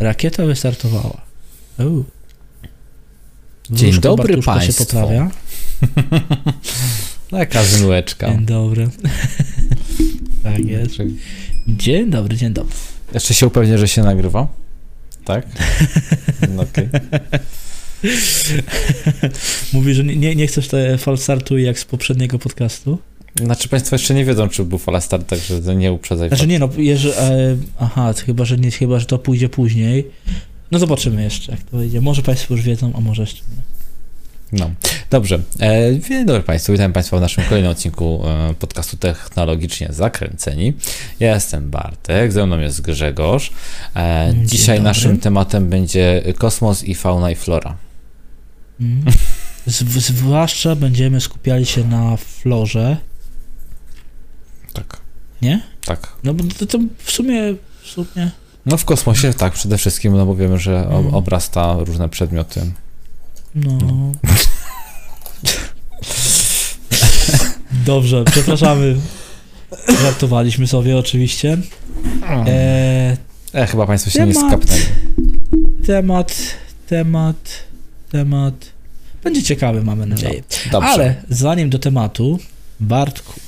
Rakieta wystartowała. Dzień dobry Państwu. Się poprawia. Taka zynułeczka. Dzień dobry. Tak jest. Dzień dobry, dzień dobry. Jeszcze się upewnię, że się nagrywa. Tak? No, okay. Mówisz, że nie chcesz fal startu jak z poprzedniego podcastu? Znaczy Państwo jeszcze nie wiedzą, czy był fala start, także nie uprzedzaj. Znaczy nie, no, chyba, że to pójdzie później. No zobaczymy jeszcze, jak to idzie. Może Państwo już wiedzą, a może jeszcze nie. No, dobrze. Dzień dobry Państwu, witam Państwa w naszym kolejnym odcinku podcastu Technologicznie Zakręceni. Ja jestem Bartek, ze mną jest Grzegorz. Dzisiaj naszym tematem będzie kosmos i fauna i flora. Zwłaszcza będziemy skupiali się na florze. Tak. Nie? Tak. No bo to w sumie... No w kosmosie tak, przede wszystkim, no bo wiemy, że obrasta różne przedmioty. No. Dobrze, przepraszamy. Żartowaliśmy sobie oczywiście. Chyba Państwo się nie skapnęli. Temat. Będzie ciekawy, mamy nadzieję. No, ale zanim do tematu, Bartku,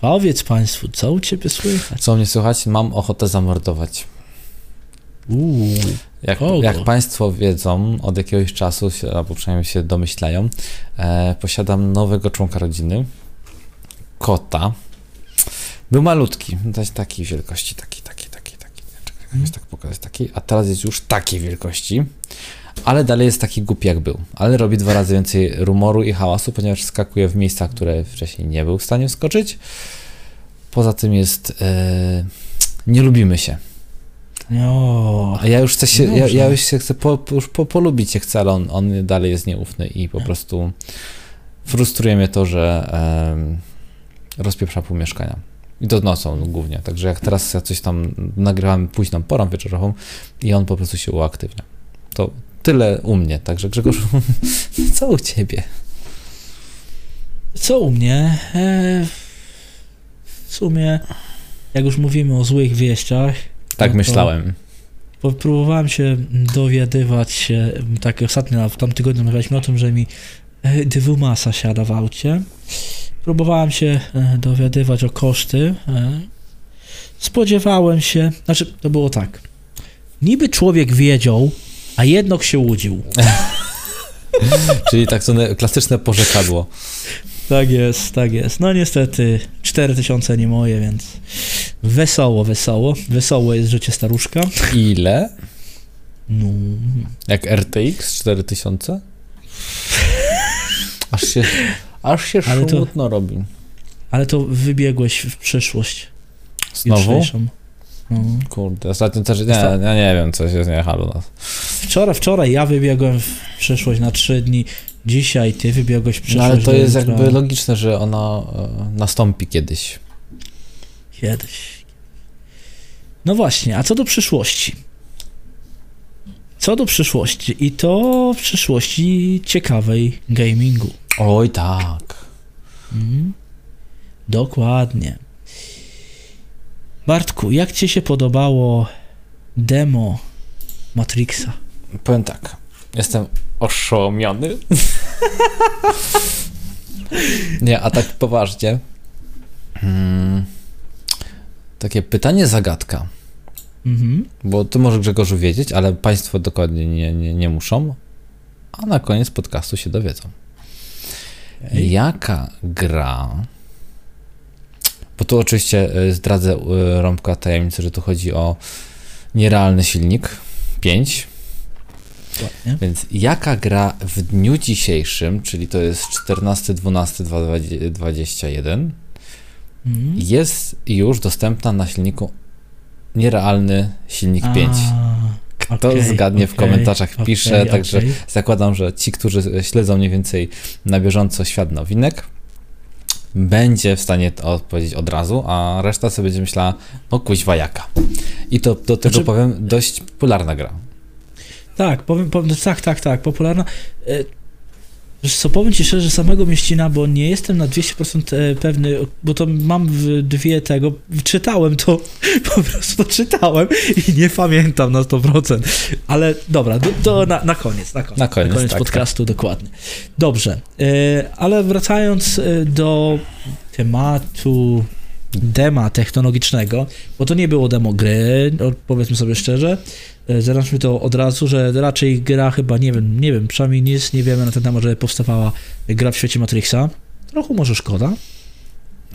powiedz Państwu, co u Ciebie słychać? Co mnie słychać? Mam ochotę zamordować. Jak Państwo wiedzą, od jakiegoś czasu, albo przynajmniej się domyślają, posiadam nowego członka rodziny, kota. Był malutki, takiej wielkości, taki. Czekaj, tak pokazać, taki, a teraz jest już takiej wielkości, ale dalej jest taki głupi jak był, ale robi 2 razy więcej rumoru i hałasu, ponieważ skakuje w miejsca, które wcześniej nie był w stanie wskoczyć. Poza tym jest... nie lubimy się. No, a ja już chcę się, polubić się chcę, ale on dalej jest nieufny i po prostu frustruje mnie to, że rozpieprza pół mieszkania. I to nocą głównie, także jak teraz ja coś tam nagrywam późną porą wieczorową i on po prostu się uaktywnia. To tyle u mnie, także Grzegorzu, co u Ciebie? Co u mnie? W sumie, jak już mówimy o złych wieściach, tak myślałem. Próbowałem się dowiadywać, tak ostatnio, w tamtym tygodniu rozmawialiśmy o tym, że mi dwumasa siada w aucie. Próbowałem się dowiadywać o koszty. Spodziewałem się, znaczy to było tak, niby człowiek wiedział, a jednak się łudził. Czyli tak zwane klasyczne porzekadło. Tak jest, tak jest. No niestety 4000 nie moje, więc wesoło. Wesoło jest życie staruszka. Ile? No. Jak RTX 4000? Aż się szumutno robi. Ale to wybiegłeś w przyszłość. Znowu? No. Kurde, ostatnio też, ja nie wiem, coś jest nie halo nas. Wczoraj ja wybiegłem w przyszłość na 3 dni. Dzisiaj ty wybiegłeś w przyszłość. No ale to jest jakby logiczne, że ona nastąpi kiedyś. No właśnie, a co do przyszłości? I to przyszłości ciekawej gamingu. Oj tak. Dokładnie. Bartku, jak Ci się podobało demo Matrixa? Powiem tak, jestem oszołomiony. Nie, a tak poważnie. Takie pytanie, zagadka. Bo Ty może, Grzegorzu, wiedzieć, ale Państwo dokładnie nie muszą, a na koniec podcastu się dowiedzą. Jaka gra... Bo tu oczywiście zdradzę rąbka tajemnicy, że tu chodzi o nierealny silnik 5. Ładnie. Więc jaka gra w dniu dzisiejszym, czyli to jest 14-12-2021, jest już dostępna na silniku nierealny silnik 5? Kto zgadnie w komentarzach pisze, także zakładam, że ci, którzy śledzą mniej więcej na bieżąco świat nowinek, będzie w stanie odpowiedzieć od razu, a reszta sobie będzie myślała, no kuźwa jaka. I to do tego powiem, dość popularna gra. Tak, popularna. Wiesz co, powiem ci szczerze, samego mnie ścina, bo nie jestem na 200% pewny, bo to mam dwie tego, czytałem to, po prostu czytałem i nie pamiętam na 100%, ale dobra, to na koniec podcastu, tak. Dokładnie. Dobrze, ale wracając do tematu dema technologicznego, bo to nie było demo gry, powiedzmy sobie szczerze, zaznaczmy to od razu, że raczej gra chyba, nie wiem, przynajmniej nic nie wiemy na ten temat, że powstawała gra w świecie Matrixa. Trochę może szkoda.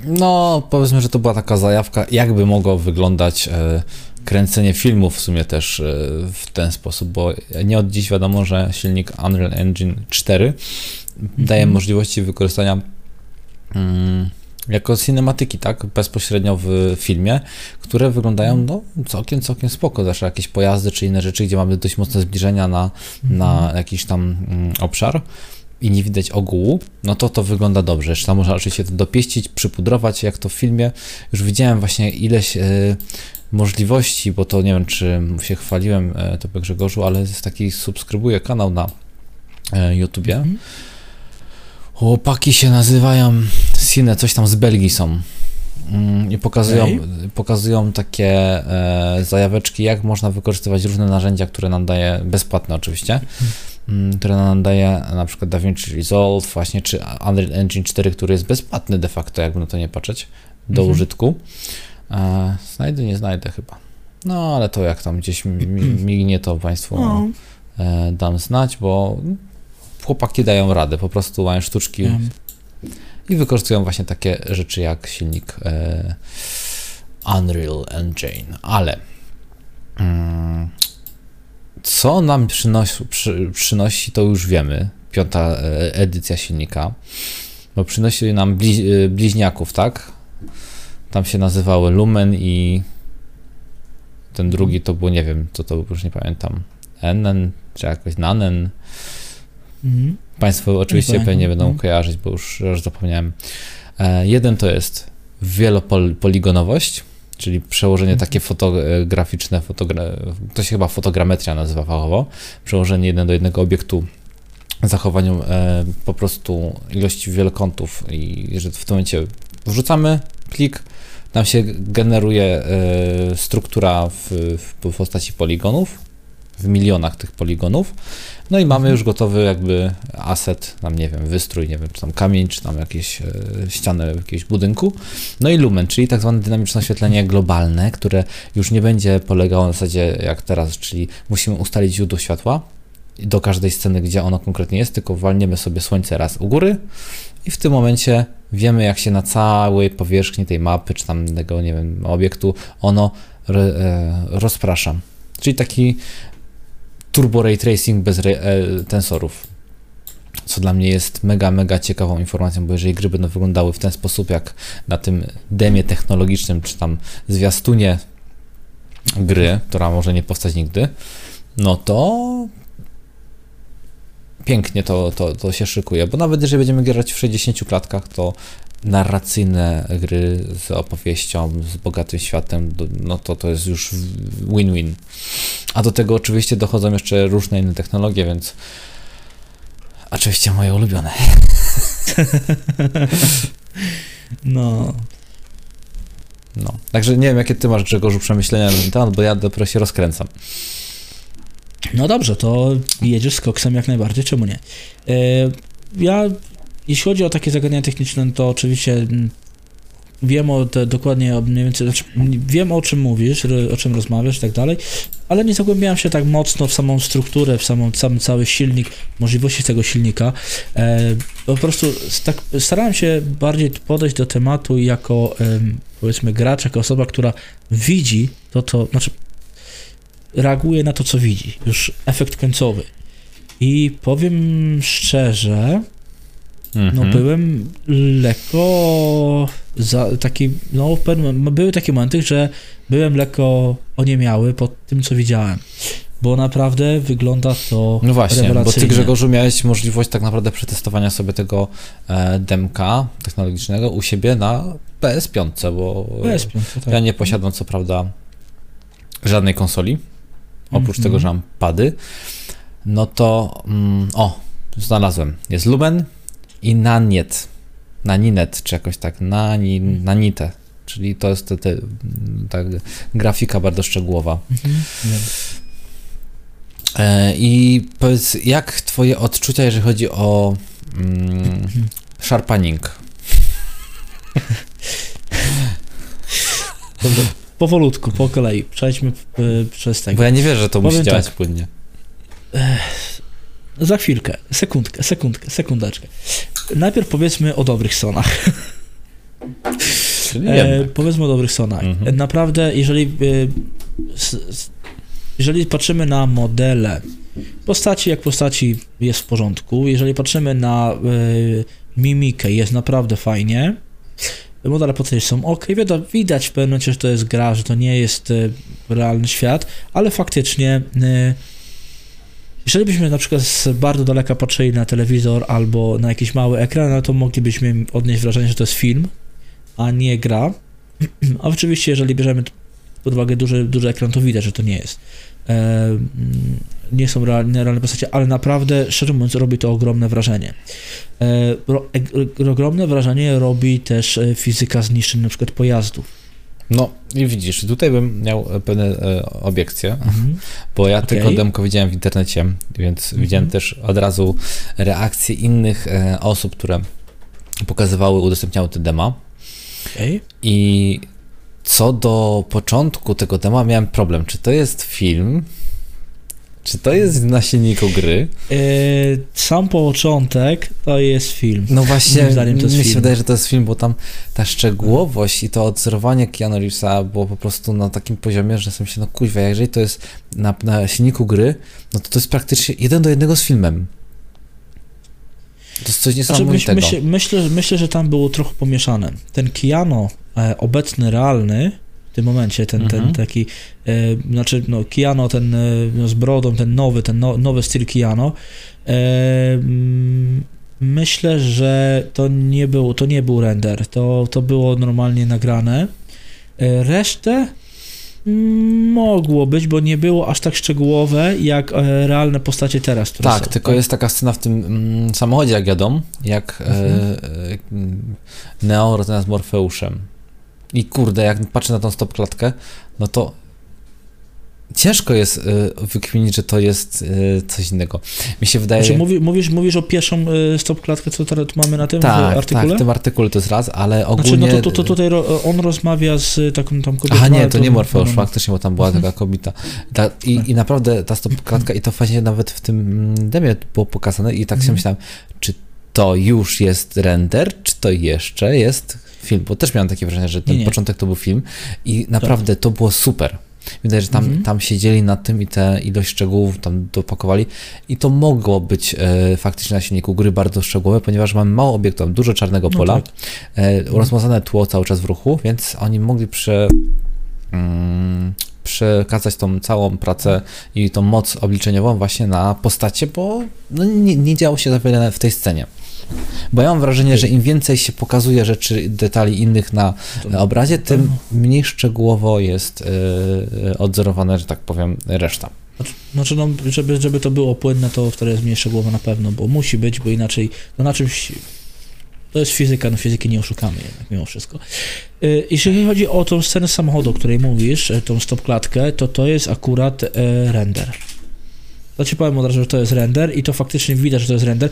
No, powiedzmy, że to była taka zajawka, jakby mogło wyglądać kręcenie filmów w sumie też w ten sposób, bo nie od dziś wiadomo, że silnik Unreal Engine 4 daje możliwości wykorzystania jako cinematyki, tak, bezpośrednio w filmie, które wyglądają no, całkiem spoko, zawsze jakieś pojazdy czy inne rzeczy, gdzie mamy dość mocne zbliżenia na jakiś tam obszar i nie widać ogółu, no to wygląda dobrze. Jeszcze tam można oczywiście to dopieścić, przypudrować, jak to w filmie. Już widziałem właśnie ileś możliwości, bo to nie wiem, czy się chwaliłem tobie, Grzegorzu, ale jest taki, subskrybuję kanał na YouTubie. Chłopaki się nazywają Cine, coś tam z Belgii są i pokazują takie zajaweczki, jak można wykorzystywać różne narzędzia, które nam daje, bezpłatne oczywiście, które nam daje na przykład DaVinci Resolve właśnie, czy Unreal Engine 4, który jest bezpłatny de facto, jakby na to nie patrzeć, do użytku. Nie znajdę chyba. No ale to jak tam gdzieś mignie, to Państwu dam znać, bo chłopaki dają radę, po prostu mają sztuczki i wykorzystują właśnie takie rzeczy jak silnik Unreal Engine, ale co nam przynosi, to już wiemy, piąta edycja silnika, bo przynosi nam bliźniaków, tak? Tam się nazywały Lumen i ten drugi to był, nie wiem, co to już nie pamiętam, NN czy jakoś Nanen. Państwo oczywiście pewnie będą kojarzyć, bo już zapomniałem. Jeden to jest wielopoligonowość, czyli przełożenie takie fotograficzne, to się chyba fotogrametria nazywa fachowo, przełożenie 1 do 1 obiektu, zachowaniu po prostu ilości wielokątów i że w tym momencie wrzucamy plik, nam się generuje struktura w postaci poligonów, w milionach tych poligonów, no i mamy już gotowy jakby asset, tam nie wiem, wystrój, nie wiem, czy tam kamień, czy tam jakieś ścianę jakiegoś budynku, no i lumen, czyli tak zwane dynamiczne oświetlenie globalne, które już nie będzie polegało na zasadzie jak teraz, czyli musimy ustalić źródło światła do każdej sceny, gdzie ono konkretnie jest, tylko walniemy sobie słońce raz u góry i w tym momencie wiemy, jak się na całej powierzchni tej mapy, czy tam tego, nie wiem, obiektu ono rozprasza, czyli taki turbo ray tracing bez tensorów, co dla mnie jest mega ciekawą informacją, bo jeżeli gry będą wyglądały w ten sposób, jak na tym demie technologicznym, czy tam zwiastunie gry, która może nie powstać nigdy, no to pięknie to się szykuje, bo nawet jeżeli będziemy grać w 60 klatkach, to narracyjne gry z opowieścią, z bogatym światem, no to jest już win-win. A do tego oczywiście dochodzą jeszcze różne inne technologie, więc oczywiście moje ulubione. No. Także nie wiem, jakie ty masz, Grzegorzu, przemyślenia na ten temat, bo ja dopiero się rozkręcam. No dobrze, to jedziesz z koksem jak najbardziej, czemu nie? Jeśli chodzi o takie zagadnienia techniczne, to oczywiście wiem dokładnie, mniej więcej, wiem, o czym mówisz, o czym rozmawiasz i tak dalej, ale nie zagłębiałem się tak mocno w samą strukturę, w sam cały silnik, możliwości tego silnika. Po prostu tak starałem się bardziej podejść do tematu jako, powiedzmy, gracz, jako osoba, która widzi to, znaczy reaguje na to, co widzi, już efekt końcowy. I powiem szczerze, no byłem lekko były takie momenty, że byłem lekko oniemiały pod tym, co widziałem, bo naprawdę wygląda to no właśnie, rewelacyjnie. Bo ty, Grzegorzu, miałeś możliwość tak naprawdę przetestowania sobie tego demka technologicznego u siebie na PS5, bo tak. Ja nie posiadam co prawda żadnej konsoli, oprócz tego, że mam pady, no to znalazłem. Jest Lumen i Nanite. Nanite, czy jakoś tak. Nanite. Czyli to jest ta grafika bardzo szczegółowa. I powiedz, jak twoje odczucia, jeżeli chodzi o sharpening? Dobra, powolutku, po kolei. Przejdźmy przez tego. Bo ja nie wierzę, że to musi działać tak płynnie. Za chwilkę, sekundeczkę. Najpierw powiedzmy o dobrych stronach. Powiedzmy o dobrych stronach. Mhm. Naprawdę, jeżeli patrzymy na modele postaci, jak postaci jest w porządku, jeżeli patrzymy na mimikę, jest naprawdę fajnie, modele postaci są ok, widać w pewnym momencie, że to jest gra, że to nie jest realny świat, ale faktycznie jeżeli byśmy na przykład z bardzo daleka patrzyli na telewizor albo na jakiś mały ekran, no to moglibyśmy odnieść wrażenie, że to jest film, a nie gra, a oczywiście jeżeli bierzemy pod uwagę duży ekran, to widać, że to nie jest. Nie są realne postacie, ale naprawdę, szczerze mówiąc, robi to ogromne wrażenie. Ogromne wrażenie robi też fizyka zniszczeń na przykład pojazdów. No i widzisz, tutaj bym miał pewne obiekcje, bo ja tylko demko widziałem w internecie, więc widziałem też od razu reakcje innych osób, które pokazywały, udostępniały te dema. I co do początku tego dema miałem problem, czy to jest film, czy to jest na silniku gry? Sam początek to jest film. No właśnie, mi się wydaje, że to jest film, bo tam ta szczegółowość i to odzorowanie Keanu Reevesa było po prostu na takim poziomie, że jestem się, no kuźwa, jeżeli to jest na silniku gry, no to jest praktycznie 1 do 1 z filmem. To jest coś niesamowitego. Znaczy, myślę, że tam było trochę pomieszane. Ten Keanu obecny, realny, w tym momencie, ten taki, znaczy no Keanu, ten z brodą, ten nowy styl Keanu, myślę, że to nie był render, to było normalnie nagrane. Resztę mogło być, bo nie było aż tak szczegółowe jak realne postacie teraz. Tak, tylko jest taka scena w tym samochodzie, jak jadą, jak Neo rozmawia z Morfeuszem. I kurde, jak patrzę na tą stopklatkę, no to ciężko jest wykminić, że to jest coś innego. Mi się wydaje... Znaczy, mówisz o pierwszą stopklatkę, co teraz mamy na tym artykule? Tak, w tym artykule to jest raz, ale ogólnie... Znaczy, no to tutaj on rozmawia z taką tam kobietą... Aha, nie, to nie Morfeusz, faktycznie, bo tam była taka kobieta. I naprawdę ta stopklatka, i to fajnie nawet w tym demie było pokazane, i tak się myślałem, czy to już jest render, czy to jeszcze jest... film, bo też miałem takie wrażenie, że ten początek to był film i naprawdę to było super. Wydaje się, że tam siedzieli nad tym i tę ilość szczegółów tam dopakowali i to mogło być faktycznie na silniku gry bardzo szczegółowe, ponieważ mamy mało obiektów, dużo czarnego pola, rozmazane tło cały czas w ruchu, więc oni mogli przekazać tą całą pracę i tą moc obliczeniową właśnie na postacie, bo no nie działo się za wiele w tej scenie. Bo ja mam wrażenie, że im więcej się pokazuje rzeczy, detali innych na obrazie, tym mniej szczegółowo jest odzorowana, że tak powiem, reszta. Znaczy, no, żeby to było płynne, to wtedy jest mniej szczegółowo na pewno, bo musi być, bo inaczej no, na czymś... To jest fizyka, no fizyki nie oszukamy jednak mimo wszystko. Jeżeli chodzi o tą scenę samochodu, o której mówisz, tą stopklatkę, to jest akurat render. To ci powiem od razu, że to jest render i to faktycznie widać, że to jest render.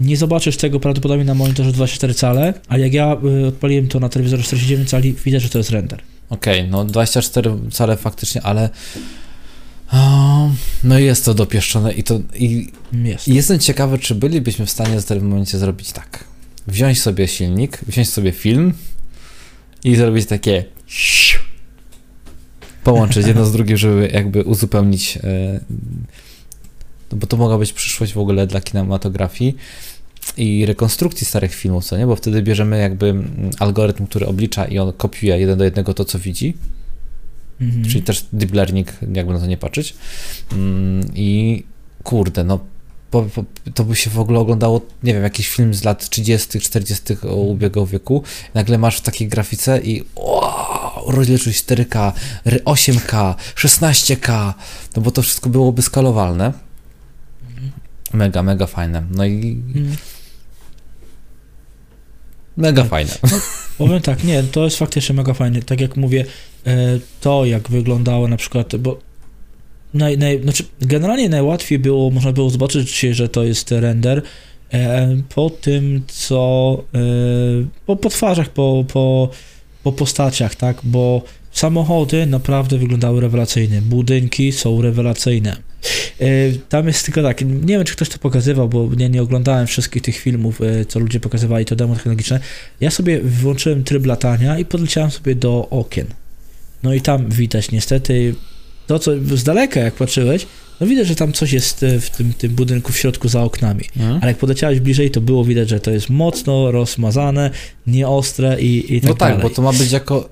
Nie zobaczysz tego prawdopodobnie na monitorze 24 cale, ale jak ja odpaliłem to na telewizorze 49 cali, widać, że to jest render. Okej, no 24 cale faktycznie, ale no jest to dopieszczone i to... I jestem ciekawy, czy bylibyśmy w stanie w tym momencie zrobić tak. Wziąć sobie silnik, wziąć sobie film i zrobić takie... Połączyć jedno z drugim, żeby jakby uzupełnić... bo to mogła być przyszłość w ogóle dla kinematografii i rekonstrukcji starych filmów, co nie? Bo wtedy bierzemy jakby algorytm, który oblicza i on kopiuje 1 do 1 to, co widzi, czyli też deep learning, jakby na to nie patrzeć. I kurde, no to by się w ogóle oglądało, nie wiem, jakiś film z lat 30., 40. ubiegłego wieku, nagle masz w takiej grafice i rozdzielczość 4K, 8K, 16K, no bo to wszystko byłoby skalowalne. Mega, mega fajne. No i... Mega fajne. No, powiem tak, nie, to jest faktycznie mega fajne. Tak jak mówię, to jak wyglądało na przykład, bo znaczy generalnie najłatwiej było, można było zobaczyć, że to jest render po tym, co po twarzach, po postaciach, tak, bo samochody naprawdę wyglądały rewelacyjnie, budynki są rewelacyjne. Tam jest tylko tak, nie wiem, czy ktoś to pokazywał, bo nie oglądałem wszystkich tych filmów, co ludzie pokazywali, to demo technologiczne. Ja sobie włączyłem tryb latania i podleciałem sobie do okien. No i tam widać niestety to, co z daleka jak patrzyłeś, no widać, że tam coś jest w tym budynku w środku za oknami, ale jak podleciałeś bliżej, to było widać, że to jest mocno rozmazane, nieostre i tak dalej. No tak, dalej. Bo to ma być jako...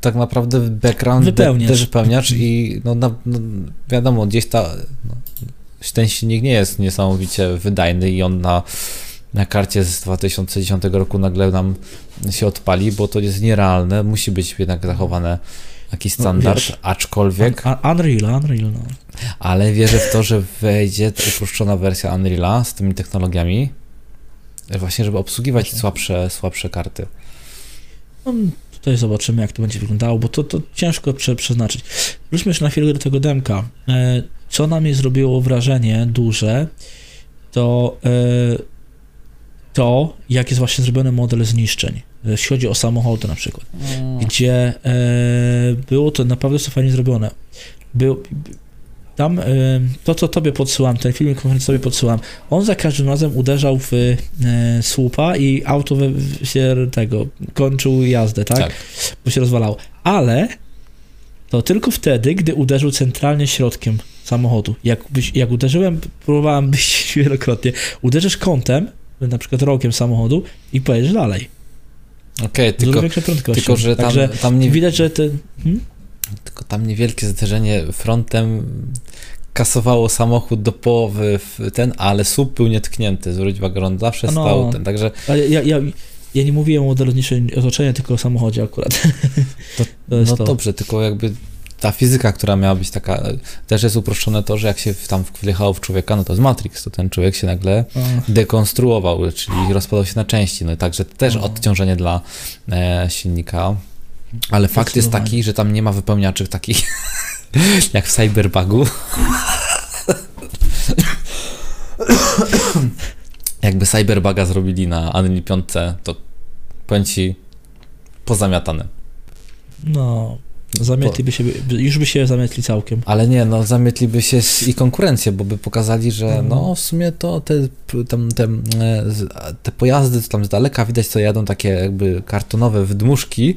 tak naprawdę background też wypełniacz i no, wiadomo, gdzieś ten silnik nie jest niesamowicie wydajny i on na karcie z 2010 roku nagle nam się odpali, bo to jest nierealne, musi być jednak zachowane jakiś standard, wiesz, aczkolwiek... Unreal, no. Ale wierzę w to, że wejdzie uproszczona wersja Unreala z tymi technologiami, właśnie żeby obsługiwać słabsze karty. Tutaj zobaczymy, jak to będzie wyglądało, bo to ciężko przeznaczyć. Wróćmy jeszcze na chwilę do tego demka. Co na mnie zrobiło wrażenie duże, to to, jak jest właśnie zrobiony model zniszczeń, jeśli chodzi o samochody na przykład, gdzie było to naprawdę co fajnie zrobione. Tam to, co tobie podsyłam, ten filmik, który sobie podsyłam, on za każdym razem uderzał w słupa i auto się kończył jazdę, tak? Bo się rozwalało. Ale to tylko wtedy, gdy uderzył centralnie środkiem samochodu. Jak uderzyłem, próbowałem być wielokrotnie, uderzysz kątem, na przykład rogiem samochodu i pojedziesz dalej. Okej, tylko że tam nie... Widać, że ty... Tylko tam niewielkie zderzenie frontem kasowało samochód do połowy ale słup był nietknięty, zwróć uwagę, on zawsze stał także... Ja nie mówiłem o modelu otoczenia, tylko o samochodzie akurat. To dobrze, tylko jakby ta fizyka, która miała być taka, też jest uproszczone to, że jak się tam wjechało w człowieka, no to jest Matrix, to ten człowiek się nagle dekonstruował, czyli rozpadał się na części, no i także też odciążenie dla silnika. Ale fakt jest taki, że tam nie ma wypełniaczy takich jak w Cyberbugu. Jakby Cyberbuga zrobili na Unreal 5, to powiem ci, pozamiatane. No, zamietliby się, już by się zamietli całkiem. Ale nie, no zamietliby się i konkurencję, bo by pokazali, że no w sumie to te pojazdy, co tam z daleka widać, co jadą takie jakby kartonowe wydmuszki,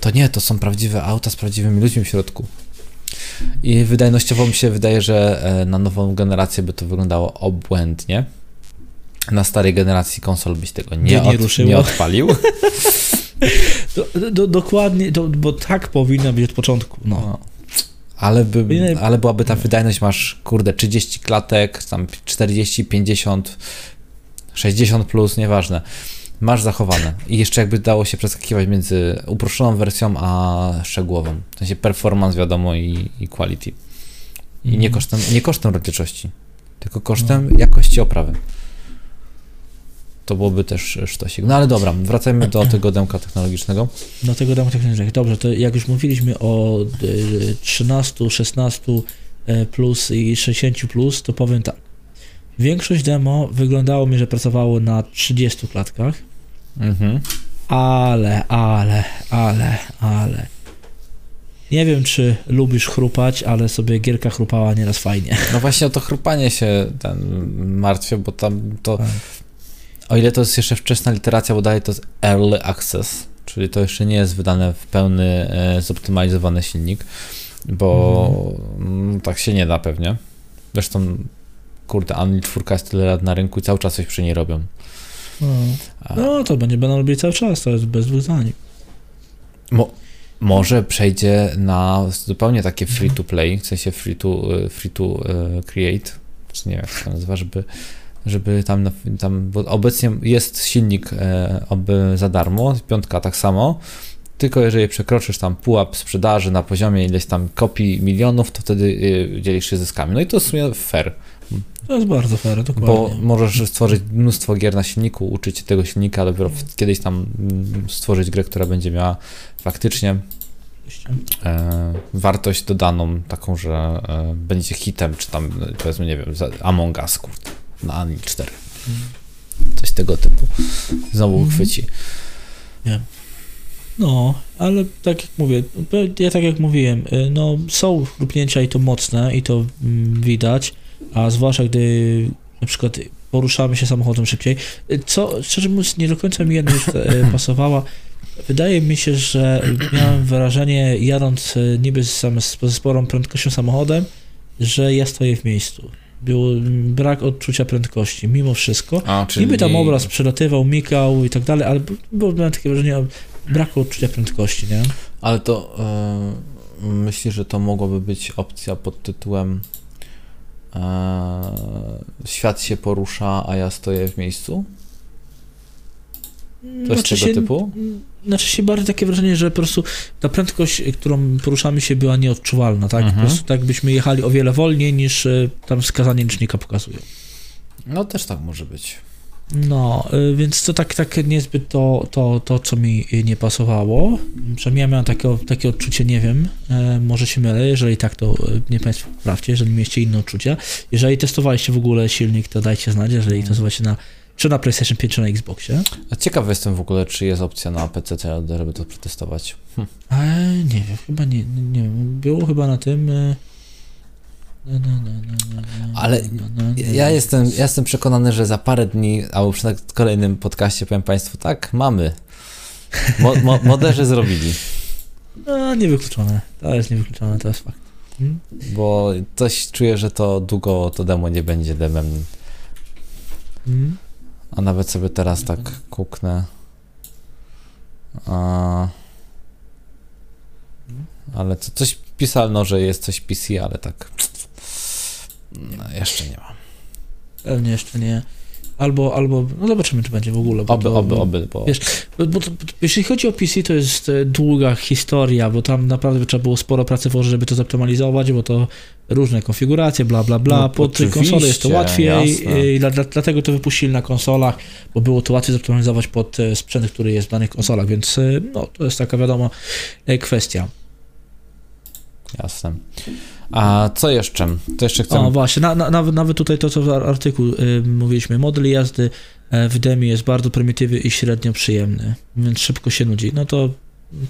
to nie, to są prawdziwe auta z prawdziwymi ludźmi w środku. I wydajnościowo mi się wydaje, że na nową generację by to wyglądało obłędnie. Na starej generacji konsol byś tego nie odpalił. Dokładnie, bo tak powinno być od początku. No. Ale byłaby ta wydajność, masz kurde 30 klatek, tam 40, 50, 60 plus, nieważne. Masz zachowane. I jeszcze jakby dało się przeskakiwać między uproszczoną wersją a szczegółową. W sensie performance, wiadomo, i quality. I nie kosztem rozdzielczości, tylko kosztem jakości oprawy. To byłoby też sztosik. No ale dobra, wracajmy do tego demka technologicznego. Do tego demka technologicznego. Dobrze, to jak już mówiliśmy o 13, 16 plus i 60 plus, to powiem tak. Większość demo wyglądało mi, że pracowało na 30 klatkach, ale nie wiem, czy lubisz chrupać, ale sobie gierka chrupała nieraz fajnie. No właśnie o to chrupanie się martwię, bo tam to... O ile to jest jeszcze wczesna literacja, bo dalej to jest early access, czyli to jeszcze nie jest wydane w pełny, zoptymalizowany silnik, bo tak się nie da pewnie. Zresztą, kurde, Unreal 4 jest tyle lat na rynku i cały czas coś przy niej robią. No to będą robili cały czas, to jest bez dwóch zdań. Może przejdzie na zupełnie takie free to play, w sensie free to create, czy nie wiem, jak to nazywa, żeby tam, bo obecnie jest silnik za darmo, 5 tak samo, tylko jeżeli przekroczysz tam pułap sprzedaży na poziomie ileś tam kopii milionów, to wtedy dzielisz się zyskami. No i to w sumie fair. To jest bardzo fair, dokładnie. Bo możesz stworzyć mnóstwo gier na silniku, uczyć się tego silnika, dopiero kiedyś tam stworzyć grę, która będzie miała faktycznie wartość dodaną, taką, że będzie hitem, czy tam powiedzmy, nie wiem, Among Us, kurde, na Ani 4. Coś tego typu. Znowu uchwyci. Nie. No, ale tak jak mówię, ja tak jak mówiłem, no są chrupnięcia i to mocne i to widać, a zwłaszcza gdy na przykład poruszamy się samochodem szybciej, co szczerze mówiąc nie do końca mi jedna pasowała. Wydaje mi się, że miałem wrażenie, jadąc niby ze sporą prędkością samochodem, że ja stoję w miejscu. Był brak odczucia prędkości, mimo wszystko. Niby tam obraz przelatywał, mikał i tak dalej, ale było takie wrażenie braku odczucia prędkości, nie? Ale to myślisz, że to mogłaby być opcja pod tytułem świat się porusza, a ja stoję w miejscu? Coś tego typu? Znaczy się bardziej takie wrażenie, że po prostu ta prędkość, którą poruszamy się, była nieodczuwalna, tak? Po prostu tak byśmy jechali o wiele wolniej niż tam wskazanie licznika pokazuje. No też tak może być. No, więc to tak niezbyt to co mi nie pasowało. Przynajmniej ja miałem takie odczucie, nie wiem, może się mylę, jeżeli tak, to mnie Państwo poprawcie, jeżeli mieliście inne odczucia. Jeżeli testowaliście w ogóle silnik, to dajcie znać, jeżeli testowaliście czy na PlayStation 5, czy na Xboxie. A ciekawy jestem w ogóle, czy jest opcja na PC, żeby to przetestować. Nie wiem, chyba nie wiem. Było chyba na tym... Ale ja jestem przekonany, że za parę dni, albo przy kolejnym podcaście powiem Państwu, tak, mamy. Moderzy zrobili. No, niewykluczone. To jest niewykluczone, to jest fakt. Bo coś czuję, że to długo to demo nie będzie demem. A nawet sobie teraz tak kuknę. Ale coś pisano, że jest coś PC, ale tak... No, jeszcze nie ma. Pewnie jeszcze nie. Albo no zobaczymy, czy będzie w ogóle. Oby, bo... Wiesz, bo jeśli chodzi o PC, to jest długa historia, bo tam naprawdę trzeba było sporo pracy włożyć, żeby to zoptymalizować, bo to różne konfiguracje, bla, bla, bla. No, pod konsolę jest to łatwiej i dlatego to wypuścili na konsolach, bo było to łatwiej zoptymalizować pod sprzęt, który jest w danych konsolach, więc no, to jest taka wiadoma kwestia. Jasne. A co jeszcze? To jeszcze chcemy... O właśnie, nawet tutaj to, co w artykule mówiliśmy, model jazdy w demie jest bardzo prymitywny i średnio przyjemny, więc szybko się nudzi. No to,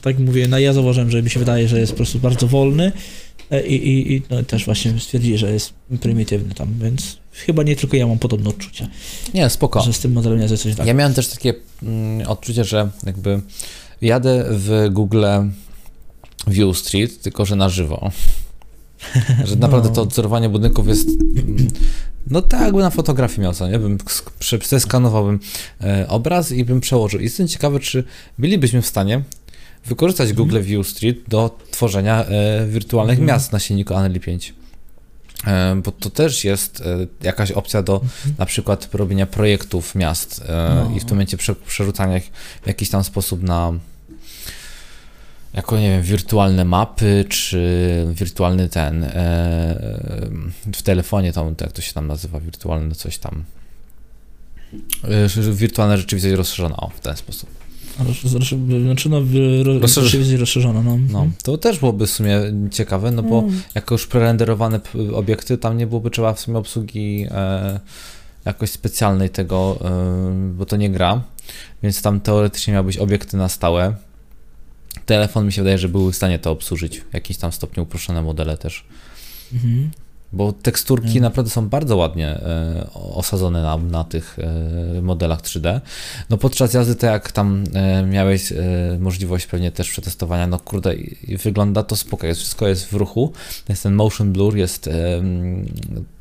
tak mówię, ja zauważyłem, że mi się wydaje, że jest po prostu bardzo wolny i no, też właśnie stwierdzili, że jest prymitywny tam, więc chyba nie tylko ja mam podobne odczucia. Nie, spoko. Że z tym modelem jazdy coś tak. Ja miałem też takie odczucie, że jakby jadę w Google View Street, tylko że na żywo. Że naprawdę to odzorowanie budynków jest, no tak jakby na fotografii miał, co nie? Bym przeskanowałbym obraz i bym przełożył. I jestem ciekawy, czy bylibyśmy w stanie wykorzystać Google View Street do tworzenia wirtualnych miast na silniku Anali 5. Bo to też jest jakaś opcja do na przykład robienia projektów miast i w tym momencie przerzucania ich w jakiś tam sposób na... jako, nie wiem, wirtualne mapy, czy wirtualny ten, w telefonie, tam, jak to się tam nazywa, wirtualne coś tam, wirtualna rzeczywistość rozszerzona, o, w ten sposób. Rzeczywistość rozszerzona, no. No, to też byłoby w sumie ciekawe, no bo jako już prerenderowane obiekty, tam nie byłoby trzeba w sumie obsługi jakoś specjalnej tego, bo to nie gra, więc tam teoretycznie miałbyś obiekty na stałe. Telefon mi się wydaje, że były w stanie to obsłużyć, w jakimś tam stopniu uproszczone modele też. Bo teksturki naprawdę są bardzo ładnie osadzone na tych modelach 3D. No podczas jazdy, to jak tam miałeś możliwość pewnie też przetestowania, no kurde, i wygląda to spoko, wszystko jest w ruchu, jest ten motion blur, jest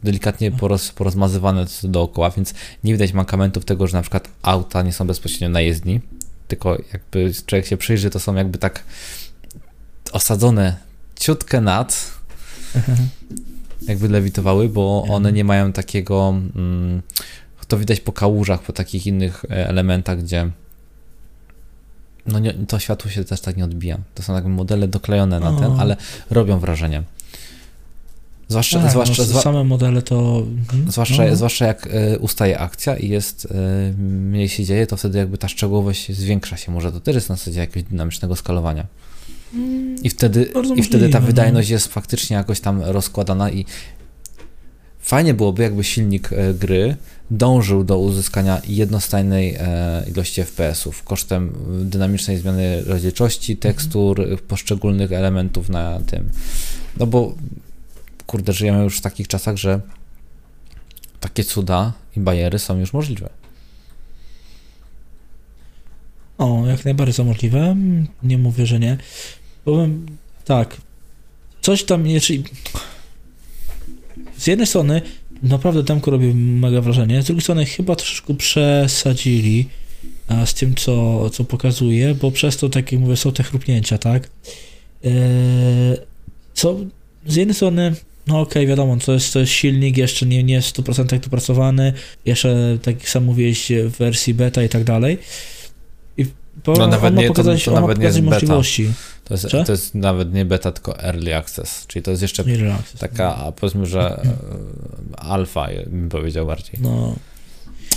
delikatnie porozmazywane dookoła, więc nie widać mankamentów tego, że na przykład auta nie są bezpośrednio na jezdni. Tylko jakby człowiek się przyjrzy, to są jakby tak osadzone ciutkę nad, jakby lewitowały, bo one nie mają takiego, to widać po kałużach, po takich innych elementach, gdzie no nie, to światło się też tak nie odbija. To są jakby modele doklejone na ten, ale robią wrażenie. Zwłaszcza, tak, zwłaszcza no, same modele to... Zwłaszcza jak ustaje akcja i jest mniej się dzieje, to wtedy jakby ta szczegółowość zwiększa się. Może to też jest na zasadzie jakiegoś dynamicznego skalowania. I wtedy ta wydajność jest faktycznie jakoś tam rozkładana i fajnie byłoby, jakby silnik gry dążył do uzyskania jednostajnej ilości FPS-ów kosztem dynamicznej zmiany rozdzielczości, tekstur, poszczególnych elementów na tym. No bo kurde, żyjemy już w takich czasach, że takie cuda i bajery są już możliwe. O, jak najbardziej są możliwe. Nie mówię, że nie. Powiem tak, coś tam jeszcze... Z jednej strony naprawdę Demko robi mega wrażenie, z drugiej strony chyba troszeczkę przesadzili z tym, co pokazuje, bo przez to, tak jak mówię, są te chrupnięcia, tak? Co z jednej strony, no okej, wiadomo, to jest silnik, jeszcze nie jest w 100% dopracowany, jeszcze, tak jak sam mówiłeś, w wersji beta i tak dalej. No nawet nie, to nawet nie jest beta. To jest nawet nie beta, tylko early access, czyli to jest jeszcze taka, no. Powiedzmy, że alfa, bym powiedział bardziej. No.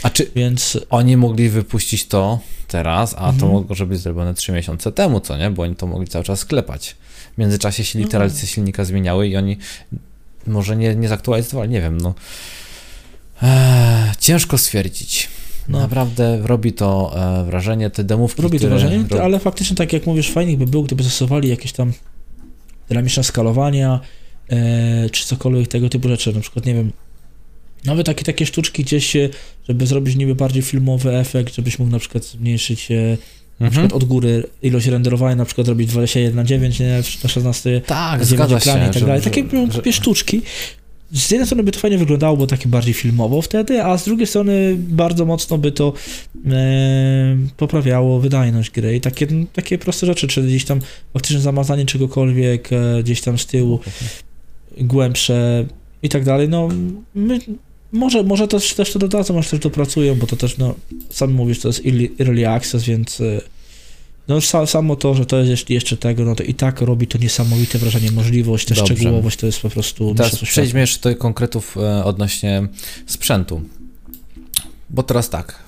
A czy więc... oni mogli wypuścić to teraz, a to może być zrobione 3 miesiące temu, co nie? Bo oni to mogli cały czas sklepać. W międzyczasie się literacje silnika zmieniały i oni może nie zaktualizowali, nie wiem, no. Ciężko stwierdzić. No. Naprawdę robi to wrażenie, te demówki. Robi to wrażenie, ale faktycznie, tak jak mówisz, fajnie by było, gdyby stosowali jakieś tam dynamiczne skalowania, czy cokolwiek tego typu rzeczy, na przykład, nie wiem, nawet takie sztuczki gdzieś, żeby zrobić niby bardziej filmowy efekt, żebyś mógł na przykład zmniejszyć na przykład od góry ilość renderowania, na przykład robić 21:9, nie, na 16, tak, 9 ekranie i tak dalej, takie sztuczki. Z jednej strony by to fajnie wyglądało, bo takie bardziej filmowo wtedy, a z drugiej strony bardzo mocno by to poprawiało wydajność gry i takie proste rzeczy, czyli gdzieś tam faktycznie zamazanie czegokolwiek, gdzieś tam z tyłu, głębsze i tak dalej. No, może też to dodadzą, może też dopracują, bo to też, no, sam mówisz, to jest early access, więc... No samo to, że to jest jeszcze tego, no to i tak robi to niesamowite wrażenie, możliwość, ta szczegółowość, to jest po prostu... Teraz przejdźmy jeszcze do konkretów odnośnie sprzętu, bo teraz tak,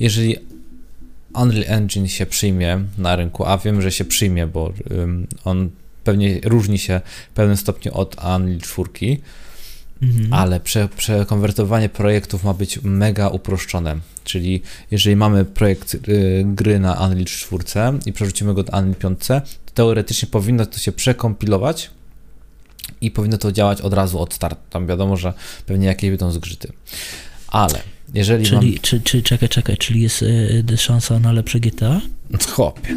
jeżeli Unreal Engine się przyjmie na rynku, a wiem, że się przyjmie, bo on pewnie różni się w pewnym stopniu od Unreal 4, ale przekonwertowanie projektów ma być mega uproszczone, czyli jeżeli mamy projekt gry na Unreal 4 i przerzucimy go do Unreal 5, to teoretycznie powinno to się przekompilować i powinno to działać od razu od startu, tam wiadomo, że pewnie jakieś będą zgrzyty, ale jeżeli czyli jest szansa na lepsze GTA? Chłopie.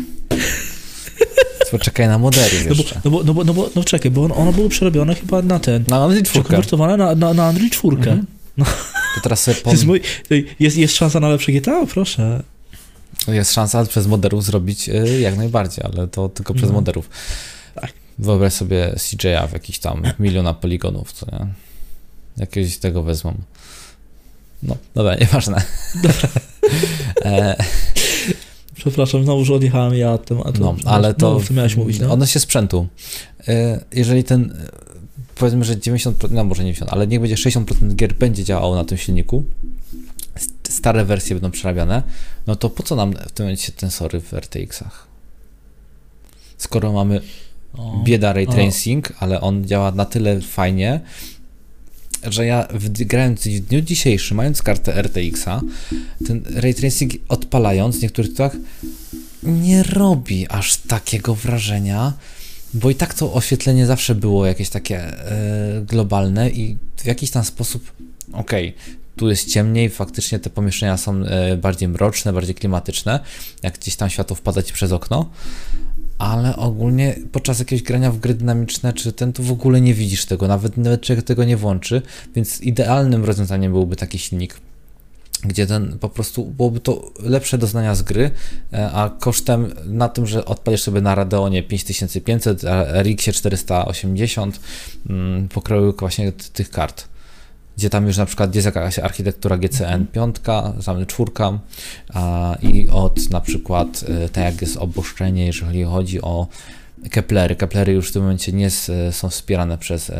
Poczekaj na modeli jeszcze. No bo czekaj, bo ono było przerobione chyba na ten... Na Unreal 4. Przekonwertowane na Unreal 4. No. To teraz sobie jest szansa na lepsze GTA? Proszę. Jest szansa przez moderów zrobić jak najbardziej, ale to tylko przez moderów. Tak. Wyobraź sobie CJ'a w jakichś tam miliona poligonów, co nie? Jakiegoś tego wezmą. No, dobra, nieważne. Dobra. Przepraszam, znowu już odjechałem ja temat. No, ale to co miałeś mówić, no? Odnośnie sprzętu. Jeżeli ten, powiedzmy, że 90%, no może nie 90%, ale niech będzie 60% gier będzie działało na tym silniku, stare wersje będą przerabiane, no to po co nam w tym momencie tensory w RTX-ach? Skoro mamy bieda ray tracing, ale on działa na tyle fajnie, że ja grając w dniu dzisiejszym, mając kartę RTX-a, ten ray tracing odpalając w niektórych tytułach nie robi aż takiego wrażenia, bo i tak to oświetlenie zawsze było jakieś takie globalne i w jakiś tam sposób, tu jest ciemniej, faktycznie te pomieszczenia są bardziej mroczne, bardziej klimatyczne, jak gdzieś tam światło wpada ci przez okno, ale ogólnie podczas jakiegoś grania w gry dynamiczne, czy ten, tu w ogóle nie widzisz tego, nawet człowiek tego nie włączy, więc idealnym rozwiązaniem byłby taki silnik, gdzie ten po prostu byłoby to lepsze doznania z gry, a kosztem na tym, że odpalisz sobie na Radeonie 5500, RX-ie 480, pokroju właśnie tych kart, gdzie tam już na przykład jest jakaś architektura GCN 5, tam 4 i od na przykład tak jak jest oboszczenie, jeżeli chodzi o Kepplery. Kepplery już w tym momencie nie są wspierane przez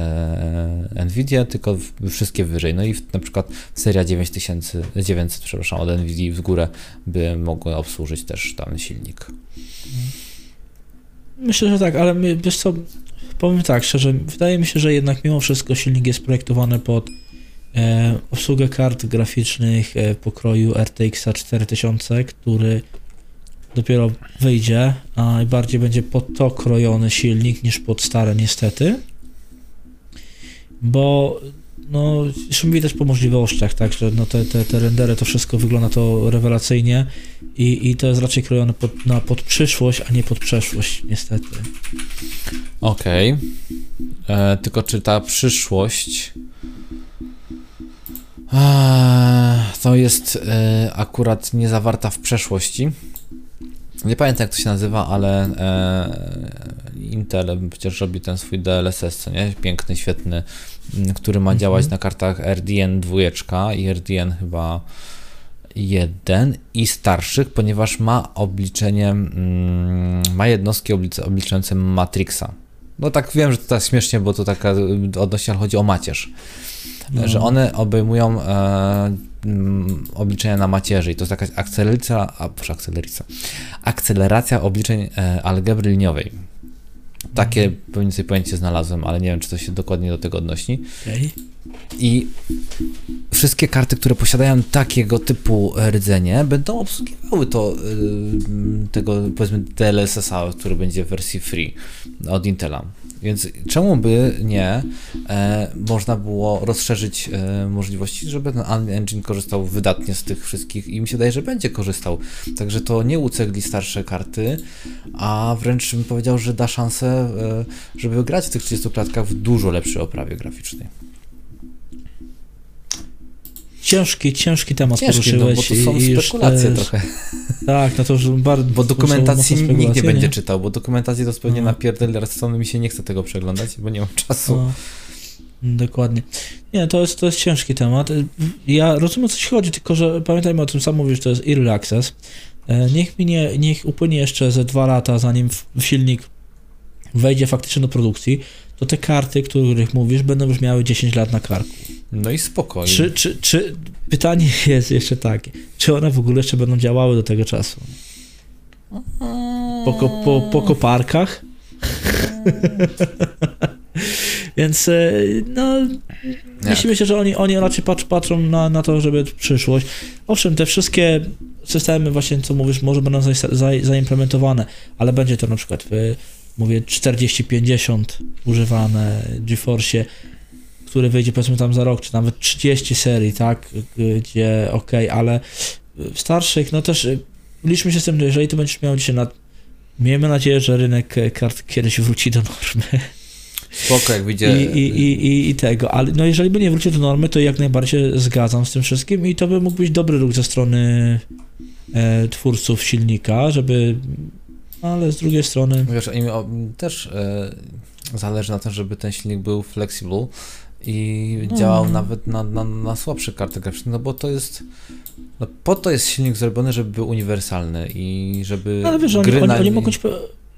Nvidia, tylko wszystkie wyżej. No i na przykład seria 9900, przepraszam, od Nvidia w górę by mogły obsłużyć też tam silnik. Myślę, że tak, ale wiesz co, powiem tak szczerze, wydaje mi się, że jednak mimo wszystko silnik jest projektowany pod obsługę kart graficznych pokroju RTX 4000, który dopiero wyjdzie, a bardziej będzie pod to krojony silnik niż pod stare niestety, bo no już widać po możliwościach, także no te rendery, to wszystko wygląda to rewelacyjnie i to jest raczej krojone pod przyszłość, a nie pod przeszłość niestety. Okej, tylko czy ta przyszłość to jest akurat nie zawarta w przeszłości? Nie pamiętam, jak to się nazywa, ale Intel przecież robi ten swój DLSS, co nie? Piękny, świetny, który ma działać na kartach RDN 2 i RDN chyba 1 i starszych, ponieważ ma obliczenie, ma jednostki obliczające Matrixa. No tak, wiem, że to tak śmiesznie, bo to taka odnośnie chodzi o macierz. No. Że one obejmują obliczenia na macierzy i to jest jakaś akceleracja obliczeń algebry liniowej. Takie mniej więcej pojęcie znalazłem, ale nie wiem, czy to się dokładnie do tego odnosi. Okay. I wszystkie karty, które posiadają takiego typu rdzenie, będą obsługiwały to, tego powiedzmy DLSS-a, który będzie w wersji free od Intela. Więc czemu by nie można było rozszerzyć możliwości, żeby ten Unreal Engine korzystał wydatnie z tych wszystkich i mi się wydaje, że będzie korzystał. Także to nie ucegli starsze karty, a wręcz bym powiedział, że da szansę, żeby grać w tych 30 klatkach w dużo lepszej oprawie graficznej. Ciężki temat poruszyłeś. No, bo to są spekulacje trochę. Tak, no to już bardzo... Bo dokumentacji nikt nie będzie czytał, bo dokumentacji to pewnie napierdel, teraz mi się nie chce tego przeglądać, bo nie mam czasu. Dokładnie. Nie, to jest ciężki temat. Ja rozumiem, o co ci chodzi, tylko że pamiętajmy o tym, sam mówisz, to jest Early Access. Niech upłynie jeszcze ze 2 lata, zanim silnik wejdzie faktycznie do produkcji, to te karty, o których mówisz, będą już miały 10 lat na karku. No i spokojnie. Czy pytanie jest jeszcze takie, czy one w ogóle jeszcze będą działały do tego czasu? Po koparkach? Więc no, myślę, że oni raczej patrzą na to, żeby przyszłość. Owszem, te wszystkie systemy właśnie, co mówisz, może będą zaimplementowane, ale będzie to na przykład w, mówię, 4050 używane GeForce, który wyjdzie powiedzmy tam za rok, czy nawet 30 serii, tak, gdzie ale w starszych, no też liczmy się z tym, że jeżeli to będziesz miał dzisiaj miejmy nadzieję, że rynek kart kiedyś wróci do normy. Spoko, jak widzę. I tego, ale no jeżeli by nie wrócił do normy, to jak najbardziej zgadzam z tym wszystkim i to by mógł być dobry ruch ze strony twórców silnika, żeby, ale z drugiej strony... Wiesz, im też zależy na tym, żeby ten silnik był flexible, i działał nawet na słabsze karty graficzne, no bo to jest, no po to jest silnik zrobiony, żeby był uniwersalny i żeby ale wiesz, gry oni mogą ci,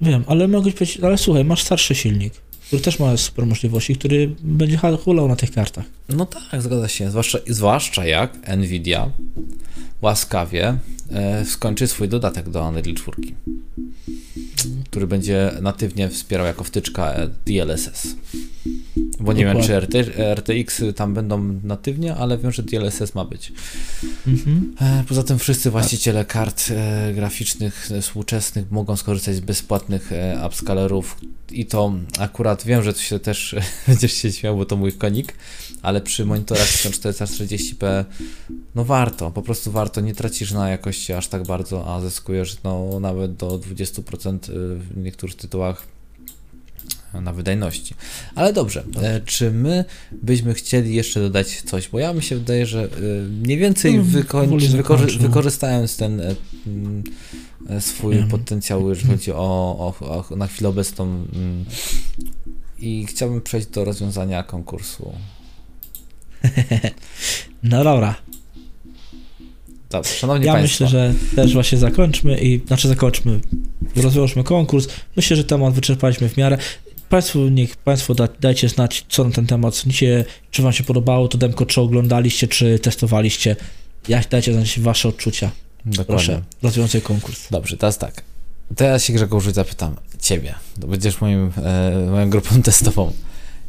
wiem, ale mogę ci powiedzieć, ale słuchaj, masz starszy silnik, który też ma super możliwości, który będzie hulał na tych kartach. No tak, zgadza się, zwłaszcza jak Nvidia łaskawie skończy swój dodatek do Unreal 4, który będzie natywnie wspierał jako wtyczka DLSS. Bo nie wiem, czy RTX tam będą natywnie, ale wiem, że DLSS ma być. Poza tym wszyscy właściciele kart graficznych współczesnych mogą skorzystać z bezpłatnych upscalerów i to akurat wiem, że to się też będziesz się śmiał, bo to mój konik, ale przy monitorach 1440p no warto, po prostu warto, nie tracisz na jakości aż tak bardzo, a zyskujesz no nawet do 20% w niektórych tytułach na wydajności. Ale dobrze, czy my byśmy chcieli jeszcze dodać coś? Bo ja mi się wydaje, że mniej więcej wykorzystając ten swój potencjał, jeżeli chodzi o na chwilę obecną i chciałbym przejść do rozwiązania konkursu. No dobra. Dobrze, szanowni Państwo. Ja myślę, że też właśnie zakończmy rozwiążmy konkurs. Myślę, że temat wyczerpaliśmy w miarę. Niech Państwo dajcie znać, co na ten temat sądzicie, czy Wam się podobało to demko, czy oglądaliście, czy testowaliście. Dajcie znać Wasze odczucia. Dokładnie. Proszę, rozwiązuj konkurs. Dobrze, teraz tak. Teraz się Grzegorzu zapytam Ciebie, to będziesz moją grupą testową.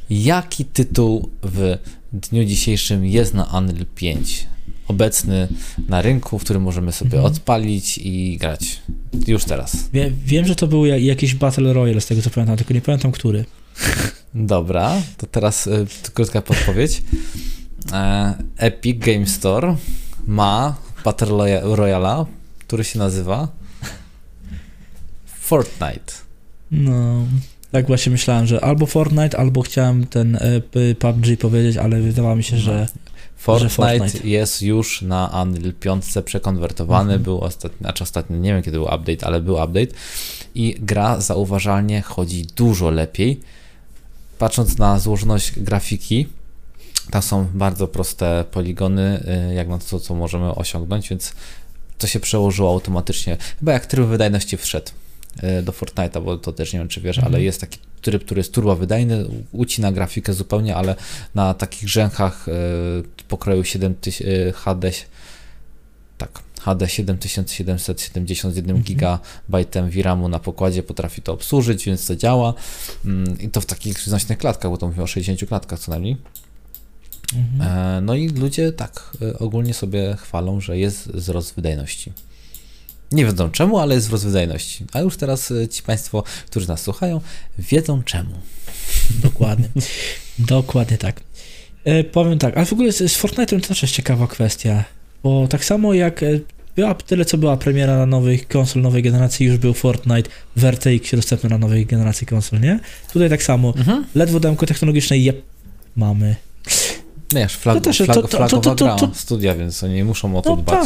Jaki tytuł w dniu dzisiejszym jest na Unreal 5? Obecny na rynku, w którym możemy sobie odpalić i grać już teraz. Wiem, że to był jakiś Battle Royale, z tego co pamiętam, tylko nie pamiętam, który. Dobra, to teraz krótka podpowiedź. Epic Games Store ma Battle Royale, który się nazywa Fortnite. No, tak właśnie myślałem, że albo Fortnite, albo chciałem ten PUBG powiedzieć, ale wydawało mi się, że... Fortnite jest już na Unreal 5 przekonwertowany, był ostatnio, nie wiem kiedy był update, ale był update i gra zauważalnie chodzi dużo lepiej. Patrząc na złożoność grafiki, tam są bardzo proste poligony, jak na to, co możemy osiągnąć, więc to się przełożyło automatycznie. Chyba jak tryb wydajności wszedł do Fortnite'a, bo to też nie wiem, czy wiesz, ale jest taki tryb, który jest turbo wydajny, ucina grafikę zupełnie, ale na takich rzęchach pokroju 7000 HD, tak, HD 7770 z 1 gigabajtem VRAM-u na pokładzie potrafi to obsłużyć, więc to działa i to w takich znośnych klatkach, bo to mówimy o 60 klatkach co najmniej. No i ludzie tak ogólnie sobie chwalą, że jest wzrost wydajności. Nie wiedzą czemu, ale jest wzrost wydajności. A już teraz ci Państwo, którzy nas słuchają, wiedzą czemu. Dokładnie. Dokładnie tak. Powiem tak, ale w ogóle z Fortnite'em to też jest ciekawa kwestia, bo tak samo jak była tyle, co była premiera na nowych konsol, nowej generacji, już był Fortnite w RTX dostępny na nowej generacji konsol, nie? Tutaj tak samo. Ledwo demko technologicznej mamy. Wiesz, flagowa gra studia, więc oni muszą o to dbać.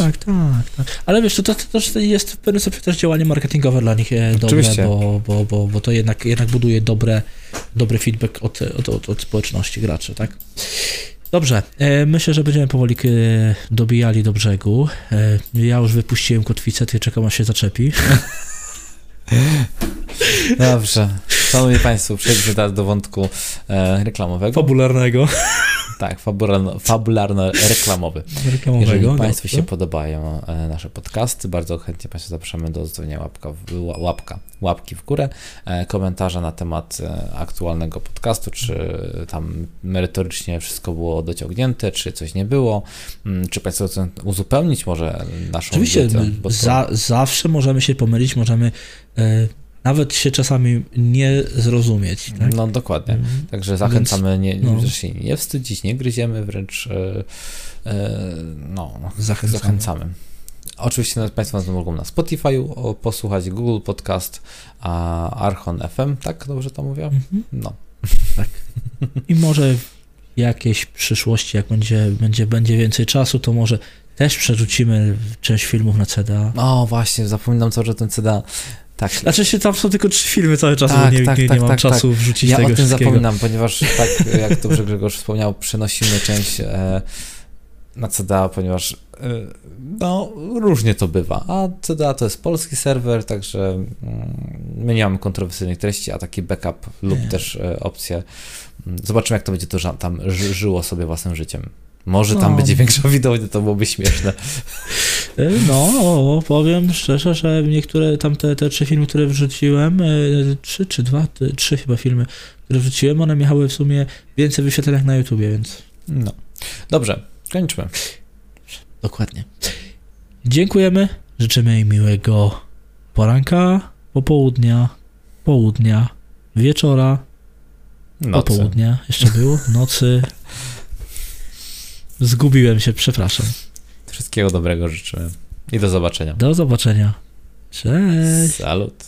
Tak. Ale wiesz, to jest w pewnym sensie też działanie marketingowe dla nich dobre, bo to jednak buduje dobry feedback od społeczności graczy, tak? Dobrze, myślę, że będziemy powoli dobijali do brzegu. Ja już wypuściłem kotwicę, ty czekam aż się zaczepi. Dobrze. Szanowni Państwo, przejdźmy teraz do wątku reklamowego. Fabularnego. Tak, fabularno-reklamowy. Jeżeli Państwu się podobają nasze podcasty, bardzo chętnie Państwa zapraszamy do zostawienia łapki w górę, komentarza na temat aktualnego podcastu, czy tam merytorycznie wszystko było dociągnięte, czy coś nie było, czy Państwo chcą uzupełnić może naszą wiedzę. Oczywiście, zawsze możemy się pomylić, możemy... Nawet się czasami nie zrozumieć. Tak? No dokładnie. Także zachęcamy, że się nie wstydzić, nie gryziemy, wręcz zachęcamy. Oczywiście Państwo mogą na Spotify posłuchać, Google Podcast, Archon FM, tak? Dobrze to mówię? No. Tak. I może w jakiejś przyszłości, jak będzie więcej czasu, to może też przerzucimy część filmów na CDA. O właśnie, zapominam cały czas o tym CDA. Tak. Znaczy się tam są tylko 3 filmy cały czas, nie mam czasu wrzucić tego wszystkiego. Ja o tym zapominam, ponieważ tak jak dobrze Grzegorz wspomniał, przenosimy część na CDA, ponieważ różnie to bywa, a CDA to jest polski serwer, także my nie mamy kontrowersyjnych treści, a taki backup lub też opcje. Zobaczymy jak to będzie to tam żyło sobie własnym życiem. Może tam będzie większa widownia, to byłoby śmieszne. No, powiem szczerze, że niektóre tam te 3 filmy, które wrzuciłem, 3 chyba filmy, które wrzuciłem, one miały w sumie więcej wyświetleń jak na YouTubie, więc... No. Dobrze, kończmy. Dokładnie. Dziękujemy, życzymy im miłego poranka, południa, wieczora, popołudnia, jeszcze było, nocy... Zgubiłem się, przepraszam. Wszystkiego dobrego życzę i do zobaczenia. Do zobaczenia. Cześć. Salut.